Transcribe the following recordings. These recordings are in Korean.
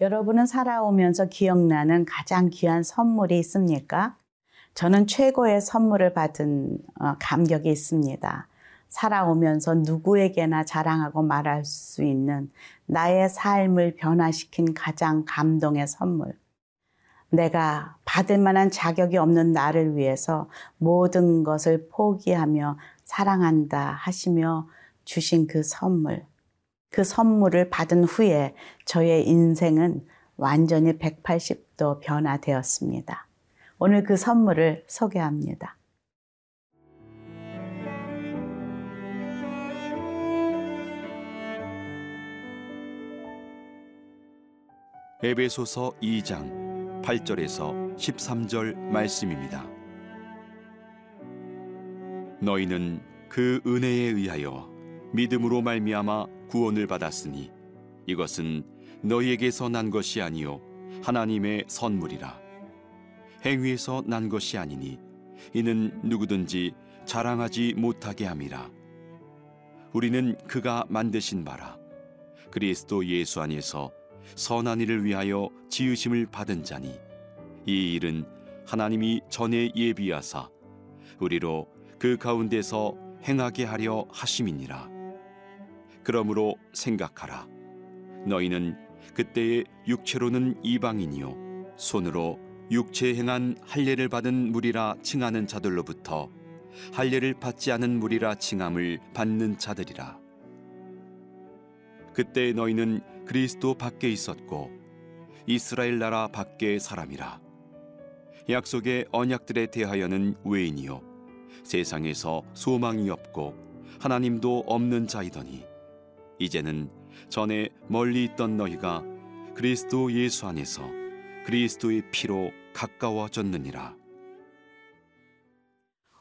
여러분은 살아오면서 기억나는 가장 귀한 선물이 있습니까? 저는 최고의 선물을 받은 감격이 있습니다. 살아오면서 누구에게나 자랑하고 말할 수 있는 나의 삶을 변화시킨 가장 감동의 선물. 내가 받을 만한 자격이 없는 나를 위해서 모든 것을 포기하며 사랑한다 하시며 주신 그 선물. 그 선물을 받은 후에 저의 인생은 완전히 180도 변화되었습니다. 오늘 그 선물을 소개합니다. 에베소서 2장 8절에서 13절 말씀입니다. 너희는 그 은혜에 의하여 믿음으로 말미암아 구원을 받았으니 이것은 너희에게서 난 것이 아니요 하나님의 선물이라. 행위에서 난 것이 아니니 이는 누구든지 자랑하지 못하게 함이라. 우리는 그가 만드신 바라 그리스도 예수 안에서 선한 일을 위하여 지으심을 받은 자니 이 일은 하나님이 전에 예비하사 우리로 그 가운데서 행하게 하려 하심이니라. 그러므로 생각하라. 너희는 그때의 육체로는 이방인이요 손으로 육체에 행한 할례를 받은 무리라 칭하는 자들로부터 할례를 받지 않은 무리라 칭함을 받는 자들이라. 그때 너희는 그리스도 밖에 있었고 이스라엘 나라 밖에 사람이라. 약속의 언약들에 대하여는 외인이요 세상에서 소망이 없고 하나님도 없는 자이더니 이제는 전에 멀리 있던 너희가 그리스도 예수 안에서 그리스도의 피로 가까워졌느니라.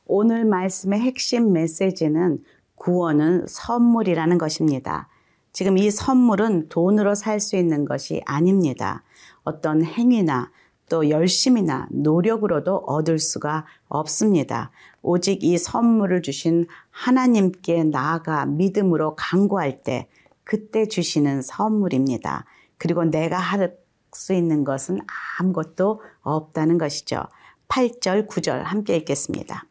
오늘 말씀의 핵심 메시지는 구원은 선물이라는 것입니다. 지금 이 선물은 돈으로 살 수 있는 것이 아닙니다. 어떤 행위나 또 열심이나 노력으로도 얻을 수가 없습니다. 오직 이 선물을 주신 하나님께 나아가 믿음으로 간구할 때 그때 주시는 선물입니다. 그리고 내가 할 수 있는 것은 아무것도 없다는 것이죠. 8절, 9절 함께 읽겠습니다.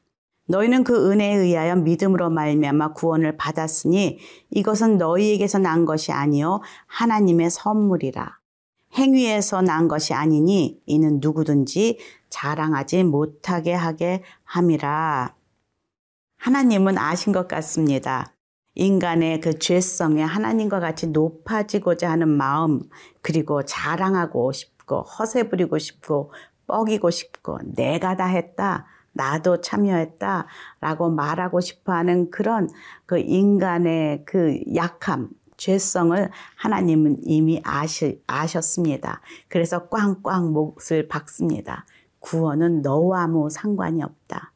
너희는 그 은혜에 의하여 믿음으로 말미암아 구원을 받았으니 이것은 너희에게서 난 것이 아니요 하나님의 선물이라. 행위에서 난 것이 아니니 이는 누구든지 자랑하지 못하게 하게 함이라. 하나님은 아신 것 같습니다. 인간의 그 죄성에 하나님과 같이 높아지고자 하는 마음, 그리고 자랑하고 싶고 허세 부리고 싶고 뻐기고 싶고 내가 다 했다. 나도 참여했다 라고 말하고 싶어하는 그런 그 인간의 그 약함, 죄성을 하나님은 이미 아셨습니다. 그래서 꽝꽝 몫을 박습니다. 구원은 너와 아무 상관이 없다.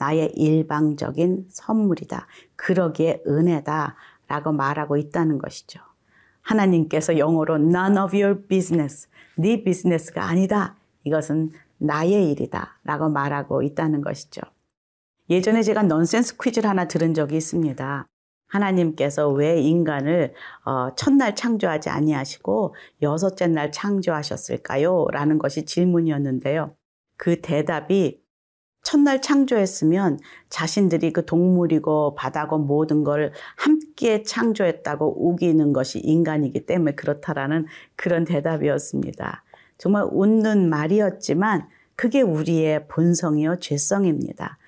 나의 일방적인 선물이다. 그러기에 은혜다 라고 말하고 있다는 것이죠. 하나님께서 영어로 None of your business, 네 비즈니스가 아니다. 이것은 나의 일이다 라고 말하고 있다는 것이죠. 예전에 제가 넌센스 퀴즈를 하나 들은 적이 있습니다. 하나님께서 왜 인간을 첫날 창조하지 아니하시고 여섯째 날 창조하셨을까요? 라는 것이 질문이었는데요. 그 대답이 첫날 창조했으면 자신들이 그 동물이고 바다고 모든 걸 함께 창조했다고 우기는 것이 인간이기 때문에 그렇다라는 그런 대답이었습니다. 정말 웃는 말이었지만 그게 우리의 본성이요 죄성입니다.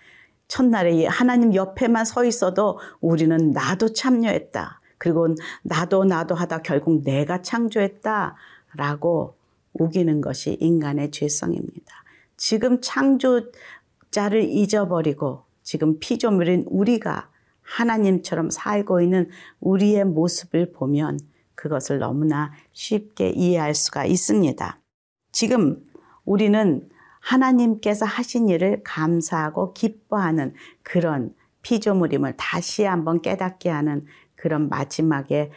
첫날에 하나님 옆에만 서 있어도 우리는 나도 참여했다. 그리고 나도 하다 결국 내가 창조했다 라고 우기는 것이 인간의 죄성입니다. 지금 창조자를 잊어버리고 지금 피조물인 우리가 하나님처럼 살고 있는 우리의 모습을 보면 그것을 너무나 쉽게 이해할 수가 있습니다. 지금 우리는 하나님께서 하신 일을 감사하고 기뻐하는 그런 피조물임을 다시 한번 깨닫게 하는 그런 마지막의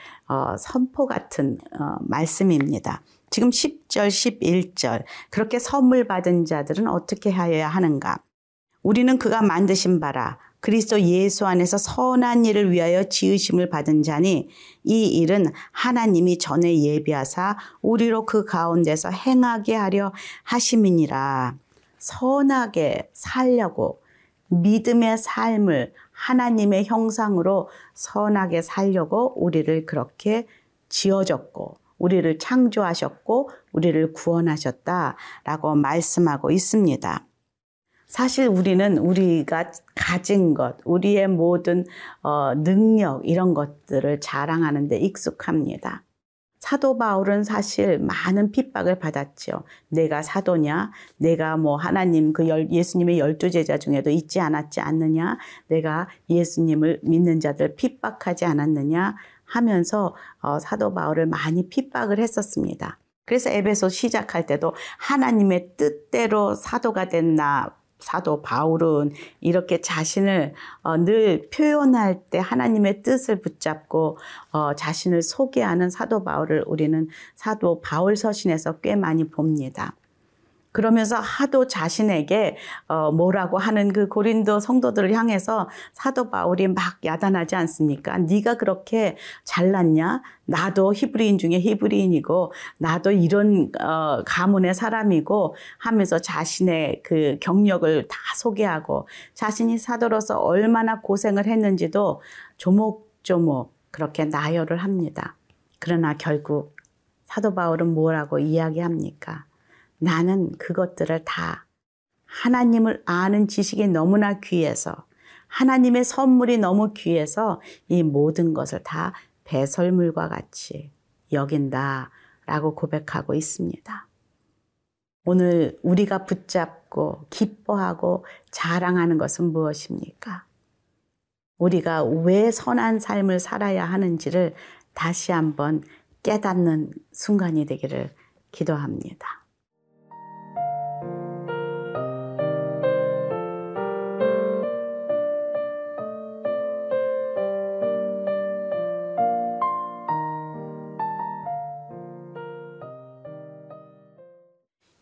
선포 같은 말씀입니다. 지금 10절, 11절 그렇게 선물 받은 자들은 어떻게 해야 하는가? 우리는 그가 만드신 바라 그리스도 예수 안에서 선한 일을 위하여 지으심을 받은 자니 이 일은 하나님이 전에 예비하사 우리로 그 가운데서 행하게 하려 하심이니라. 선하게 살려고 믿음의 삶을 하나님의 형상으로 선하게 살려고 우리를 그렇게 지어졌고 우리를 창조하셨고 우리를 구원하셨다라고 말씀하고 있습니다. 사실 우리는 우리가 가진 것, 우리의 모든 능력 이런 것들을 자랑하는 데 익숙합니다. 사도 바울은 사실 많은 핍박을 받았지요. 내가 사도냐? 내가 하나님 예수님의 12제자 중에도 있지 않았지 않느냐? 내가 예수님을 믿는 자들 핍박하지 않았느냐? 하면서 사도 바울을 많이 핍박을 했었습니다. 그래서 에베소 시작할 때도 하나님의 뜻대로 사도가 된 나, 사도 바울은 이렇게 자신을 늘 표현할 때 하나님의 뜻을 붙잡고 자신을 소개하는 사도 바울을 우리는 사도 바울 서신에서 꽤 많이 봅니다. 그러면서 하도 자신에게 뭐라고 하는 그 고린도 성도들을 향해서 사도 바울이 막 야단하지 않습니까? 네가 그렇게 잘났냐? 나도 히브리인 중에 히브리인이고 나도 이런 가문의 사람이고 하면서 자신의 그 경력을 다 소개하고 자신이 사도로서 얼마나 고생을 했는지도 조목조목 그렇게 나열을 합니다. 그러나 결국 사도 바울은 뭐라고 이야기합니까? 나는 그것들을 다 하나님을 아는 지식이 너무나 귀해서 하나님의 선물이 너무 귀해서 이 모든 것을 다 배설물과 같이 여긴다라고 고백하고 있습니다. 오늘 우리가 붙잡고 기뻐하고 자랑하는 것은 무엇입니까? 우리가 왜 선한 삶을 살아야 하는지를 다시 한번 깨닫는 순간이 되기를 기도합니다.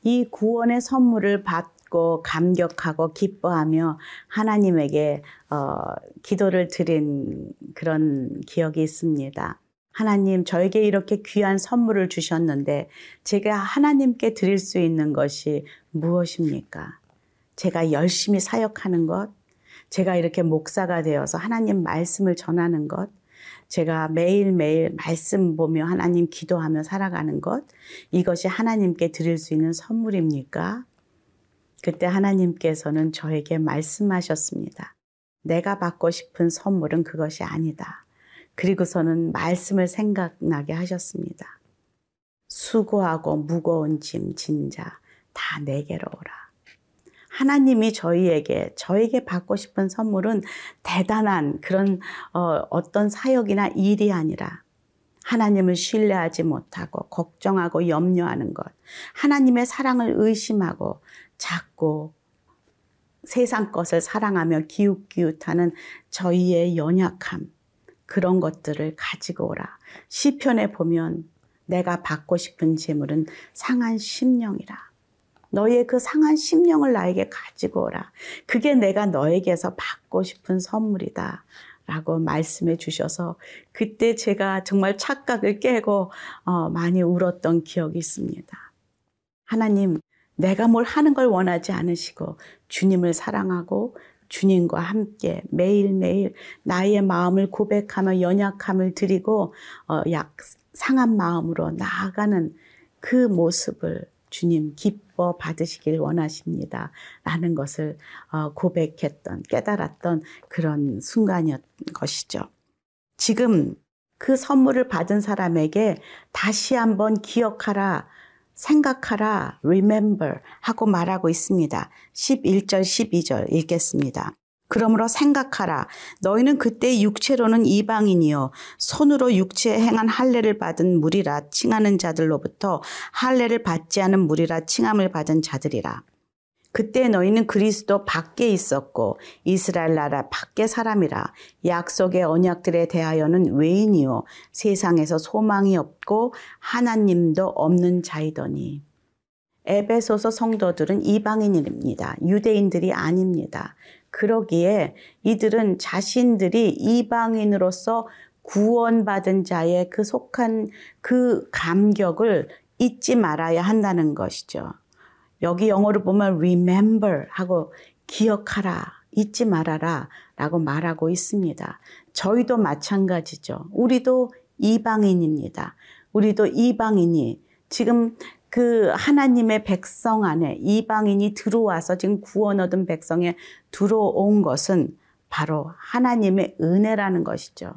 이 구원의 선물을 받고 감격하고 기뻐하며 하나님에게 기도를 드린 그런 기억이 있습니다. 하나님, 저에게 이렇게 귀한 선물을 주셨는데 제가 하나님께 드릴 수 있는 것이 무엇입니까? 제가 열심히 사역하는 것, 제가 이렇게 목사가 되어서 하나님 말씀을 전하는 것, 제가 매일매일 말씀 보며 하나님 기도하며 살아가는 것, 이것이 하나님께 드릴 수 있는 선물입니까? 그때 하나님께서는 저에게 말씀하셨습니다. 내가 받고 싶은 선물은 그것이 아니다. 그리고서는 말씀을 생각나게 하셨습니다. 수고하고 무거운 짐 진 자 다 내게로 오라. 하나님이 저에게 받고 싶은 선물은 대단한 그런 어떤 사역이나 일이 아니라 하나님을 신뢰하지 못하고 걱정하고 염려하는 것, 하나님의 사랑을 의심하고 자꾸 세상 것을 사랑하며 기웃기웃하는 저희의 연약함, 그런 것들을 가지고 오라. 시편에 보면 내가 받고 싶은 재물은 상한 심령이라. 너희의 그 상한 심령을 나에게 가지고 오라. 그게 내가 너에게서 받고 싶은 선물이다 라고 말씀해 주셔서 그때 제가 정말 착각을 깨고 많이 울었던 기억이 있습니다. 하나님, 내가 뭘 하는 걸 원하지 않으시고 주님을 사랑하고 주님과 함께 매일매일 나의 마음을 고백하며 연약함을 드리고 상한 마음으로 나아가는 그 모습을 주님 기뻐 받으시길 원하십니다 라는 것을 고백했던, 깨달았던 그런 순간이었던 것이죠. 지금 그 선물을 받은 사람에게 다시 한번 기억하라, 생각하라, remember 하고 말하고 있습니다. 11절, 12절 읽겠습니다. 그러므로 생각하라. 너희는 그때 육체로는 이방인이요 손으로 육체에 행한 할례를 받은 무리라 칭하는 자들로부터 할례를 받지 않은 무리라 칭함을 받은 자들이라. 그때 너희는 그리스도 밖에 있었고 이스라엘 나라 밖에 사람이라. 약속의 언약들에 대하여는 외인이요 세상에서 소망이 없고 하나님도 없는 자이더니. 에베소서 성도들은 이방인입니다. 유대인들이 아닙니다. 그러기에 이들은 자신들이 이방인으로서 구원받은 자의 그 속한 그 감격을 잊지 말아야 한다는 것이죠. 여기 영어로 보면 remember 하고 기억하라, 잊지 말아라 라고 말하고 있습니다. 저희도 마찬가지죠. 우리도 이방인입니다. 우리도 이방인이 지금 그 하나님의 백성 안에 이방인이 들어와서 지금 구원 얻은 백성에 들어온 것은 바로 하나님의 은혜라는 것이죠.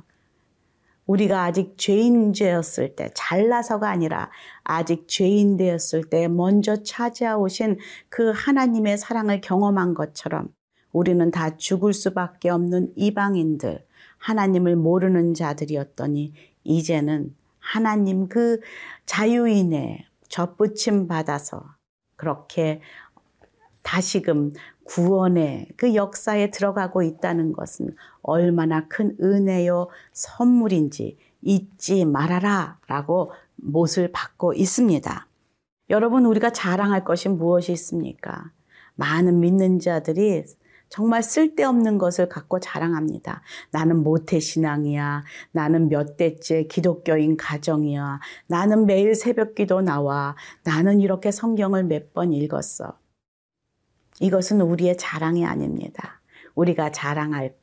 우리가 아직 죄인 되었을 때, 잘나서가 아니라 아직 죄인 되었을 때 먼저 찾아오신 그 하나님의 사랑을 경험한 것처럼 우리는 다 죽을 수밖에 없는 이방인들, 하나님을 모르는 자들이었더니 이제는 하나님 그 자유인의 접붙임 받아서 그렇게 다시금 구원의 그 역사에 들어가고 있다는 것은 얼마나 큰 은혜요 선물인지 잊지 말아라 라고 못을 받고 있습니다. 여러분, 우리가 자랑할 것이 무엇이 있습니까? 많은 믿는 자들이 정말 쓸데없는 것을 갖고 자랑합니다. 나는 모태신앙이야. 나는 몇 대째 기독교인 가정이야. 나는 매일 새벽기도 나와. 나는 이렇게 성경을 몇 번 읽었어. 이것은 우리의 자랑이 아닙니다. 우리가 자랑할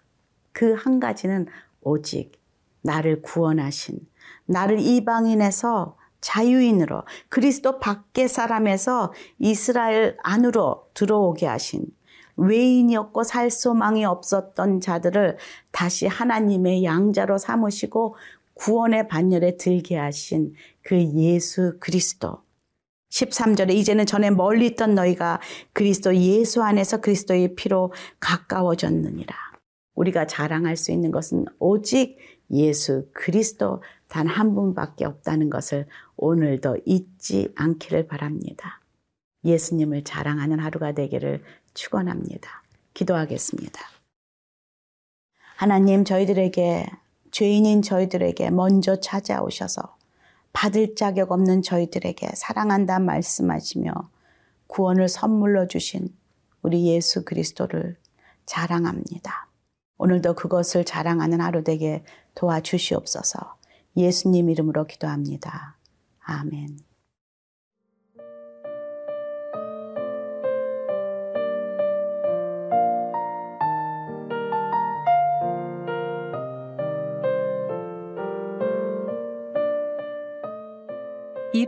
그 한 가지는 오직 나를 구원하신, 나를 이방인에서 자유인으로, 그리스도 밖의 사람에서 이스라엘 안으로 들어오게 하신, 외인이었고 살 소망이 없었던 자들을 다시 하나님의 양자로 삼으시고 구원의 반열에 들게 하신 그 예수 그리스도. 13절에 이제는 전에 멀리 있던 너희가 그리스도 예수 안에서 그리스도의 피로 가까워졌느니라. 우리가 자랑할 수 있는 것은 오직 예수 그리스도 단 한 분밖에 없다는 것을 오늘도 잊지 않기를 바랍니다. 예수님을 자랑하는 하루가 되기를 축원합니다. 기도하겠습니다. 하나님, 저희들에게, 죄인인 저희들에게 먼저 찾아오셔서 받을 자격 없는 저희들에게 사랑한다 말씀하시며 구원을 선물로 주신 우리 예수 그리스도를 자랑합니다. 오늘도 그것을 자랑하는 하루 되게 도와주시옵소서. 예수님 이름으로 기도합니다. 아멘. 이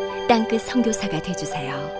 땅끝 선교사가 되어주세요.